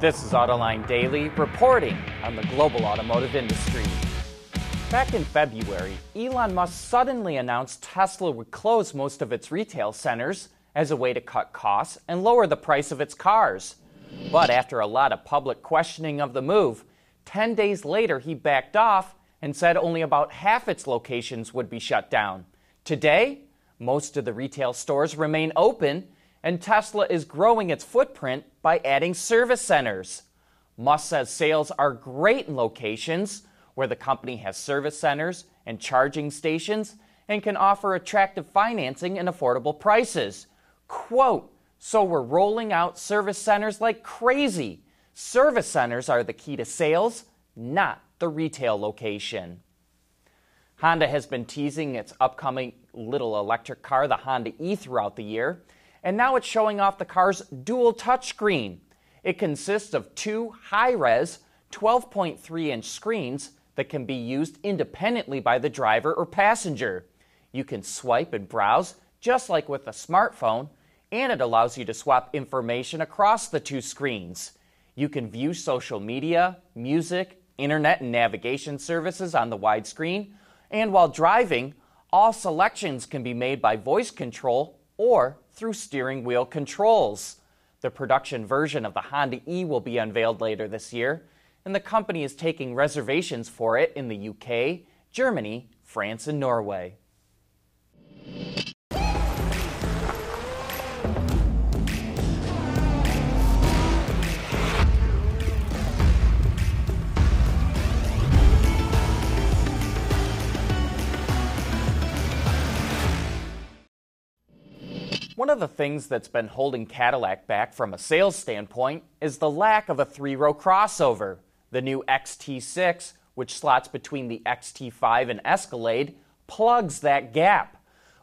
This is Autoline Daily reporting on the global automotive industry. Back in February, Elon Musk suddenly announced Tesla would close most of its retail centers as a way to cut costs and lower the price of its cars. But after a lot of public questioning of the move, 10 days later he backed off and said only about half its locations would be shut down. Today, most of the retail stores remain open, and Tesla is growing its footprint by adding service centers. Musk says sales are great in locations where the company has service centers and charging stations and can offer attractive financing and affordable prices. Quote, "So we're rolling out service centers like crazy. Service centers are the key to sales, not the retail location." Honda has been teasing its upcoming little electric car, the Honda E, throughout the year. And now it's showing off the car's dual touchscreen. It consists of two high-res, 12.3-inch screens that can be used independently by the driver or passenger. You can swipe and browse just like with a smartphone, and it allows you to swap information across the two screens. You can view social media, music, internet, and navigation services on the widescreen, and while driving, all selections can be made by voice control or through steering wheel controls. The production version of the Honda E will be unveiled later this year, and the company is taking reservations for it in the UK, Germany, France, and Norway. One of the things that's been holding Cadillac back from a sales standpoint is the lack of a three-row crossover. The new XT6, which slots between the XT5 and Escalade, plugs that gap.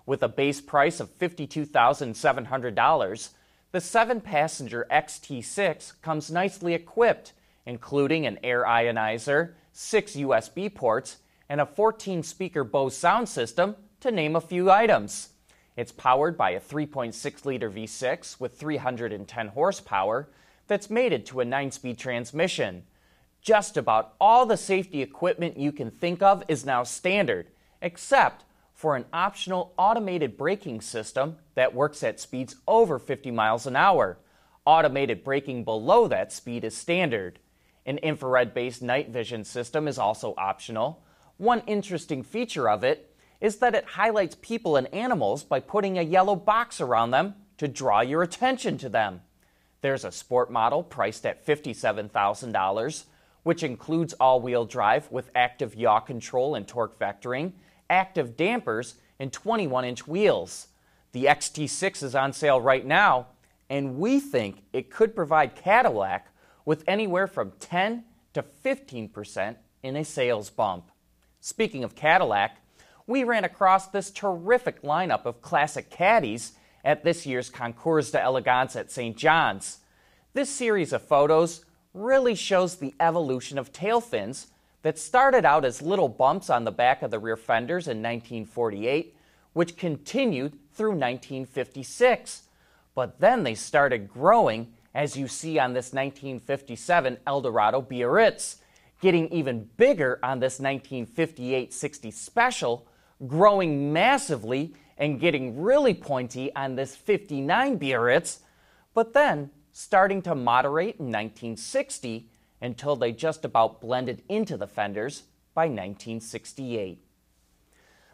With a base price of $52,700, the 7-passenger XT6 comes nicely equipped, including an air ionizer, 6 USB ports, and a 14-speaker Bose sound system, to name a few items. It's powered by a 3.6-liter V6 with 310 horsepower that's mated to a 9-speed transmission. Just about all the safety equipment you can think of is now standard, except for an optional automated braking system that works at speeds over 50 miles an hour. Automated braking below that speed is standard. An infrared-based night vision system is also optional. One interesting feature of it is that it highlights people and animals by putting a yellow box around them to draw your attention to them. There's a sport model priced at $57,000, which includes all-wheel drive with active yaw control and torque vectoring, active dampers, and 21-inch wheels. The XT6 is on sale right now, and we think it could provide Cadillac with anywhere from 10 to 15% in a sales bump. Speaking of Cadillac, we ran across this terrific lineup of classic caddies at this year's Concours d'Elegance at St. John's. This series of photos really shows the evolution of tail fins that started out as little bumps on the back of the rear fenders in 1948, which continued through 1956. But then they started growing, as you see on this 1957 Eldorado Biarritz, getting even bigger on this 1958-60 Special, growing massively and getting really pointy on this 59 Biarritz, but then starting to moderate in 1960 until they just about blended into the fenders by 1968.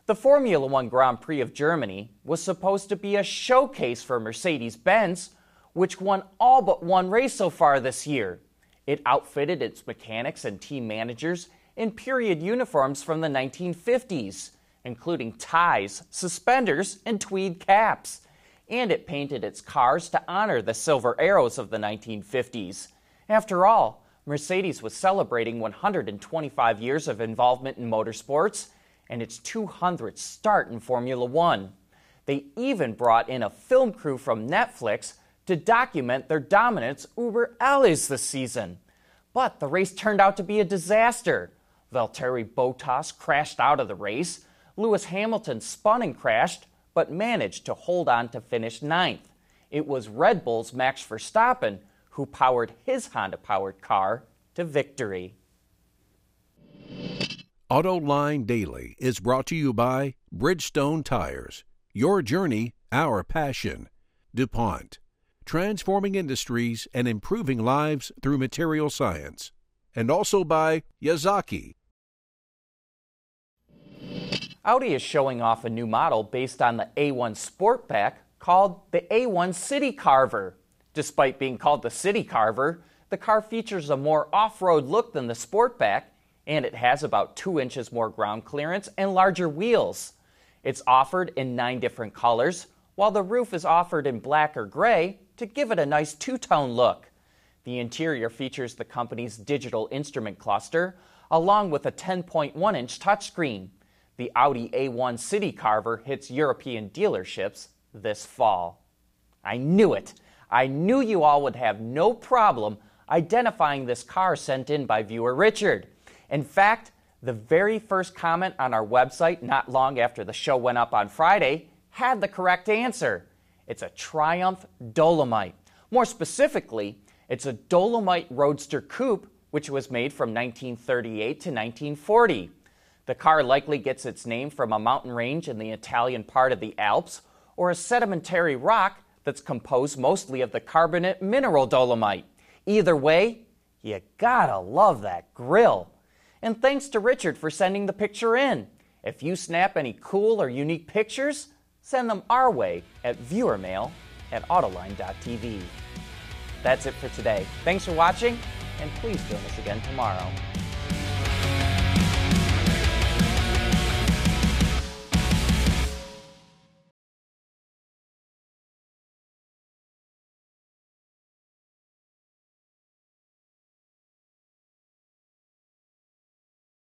The Formula One Grand Prix of Germany was supposed to be a showcase for Mercedes-Benz, which won all but one race so far this year. It outfitted its mechanics and team managers in period uniforms from the 1950s, including ties, suspenders, and tweed caps. And it painted its cars to honor the silver arrows of the 1950s. After all, Mercedes was celebrating 125 years of involvement in motorsports and its 200th start in Formula One. They even brought in a film crew from Netflix to document their dominance over alles this season. But the race turned out to be a disaster. Valtteri Bottas crashed out of the race. Lewis Hamilton spun and crashed, but managed to hold on to finish ninth. It was Red Bull's Max Verstappen who powered his Honda-powered car to victory. AutoLine Daily is brought to you by Bridgestone Tires, your journey, our passion. DuPont, transforming industries and improving lives through material science. And also by Yazaki. Audi is showing off a new model based on the A1 Sportback called the A1 City Carver. Despite being called the City Carver, the car features a more off-road look than the Sportback, and it has about 2 inches more ground clearance and larger wheels. It's offered in 9 different colors, while the roof is offered in black or gray to give it a nice two-tone look. The interior features the company's digital instrument cluster, along with a 10.1-inch touchscreen. The Audi A1 City Carver hits European dealerships this fall. I knew it! I knew you all would have no problem identifying this car sent in by viewer Richard. In fact, the very first comment on our website not long after the show went up on Friday had the correct answer. It's a Triumph Dolomite. More specifically, it's a Dolomite Roadster Coupe, which was made from 1938 to 1940. The car likely gets its name from a mountain range in the Italian part of the Alps, or a sedimentary rock that's composed mostly of the carbonate mineral dolomite. Either way, you gotta love that grill. And thanks to Richard for sending the picture in. If you snap any cool or unique pictures, send them our way at viewermail@autoline.tv. That's it for today. Thanks for watching, and please join us again tomorrow.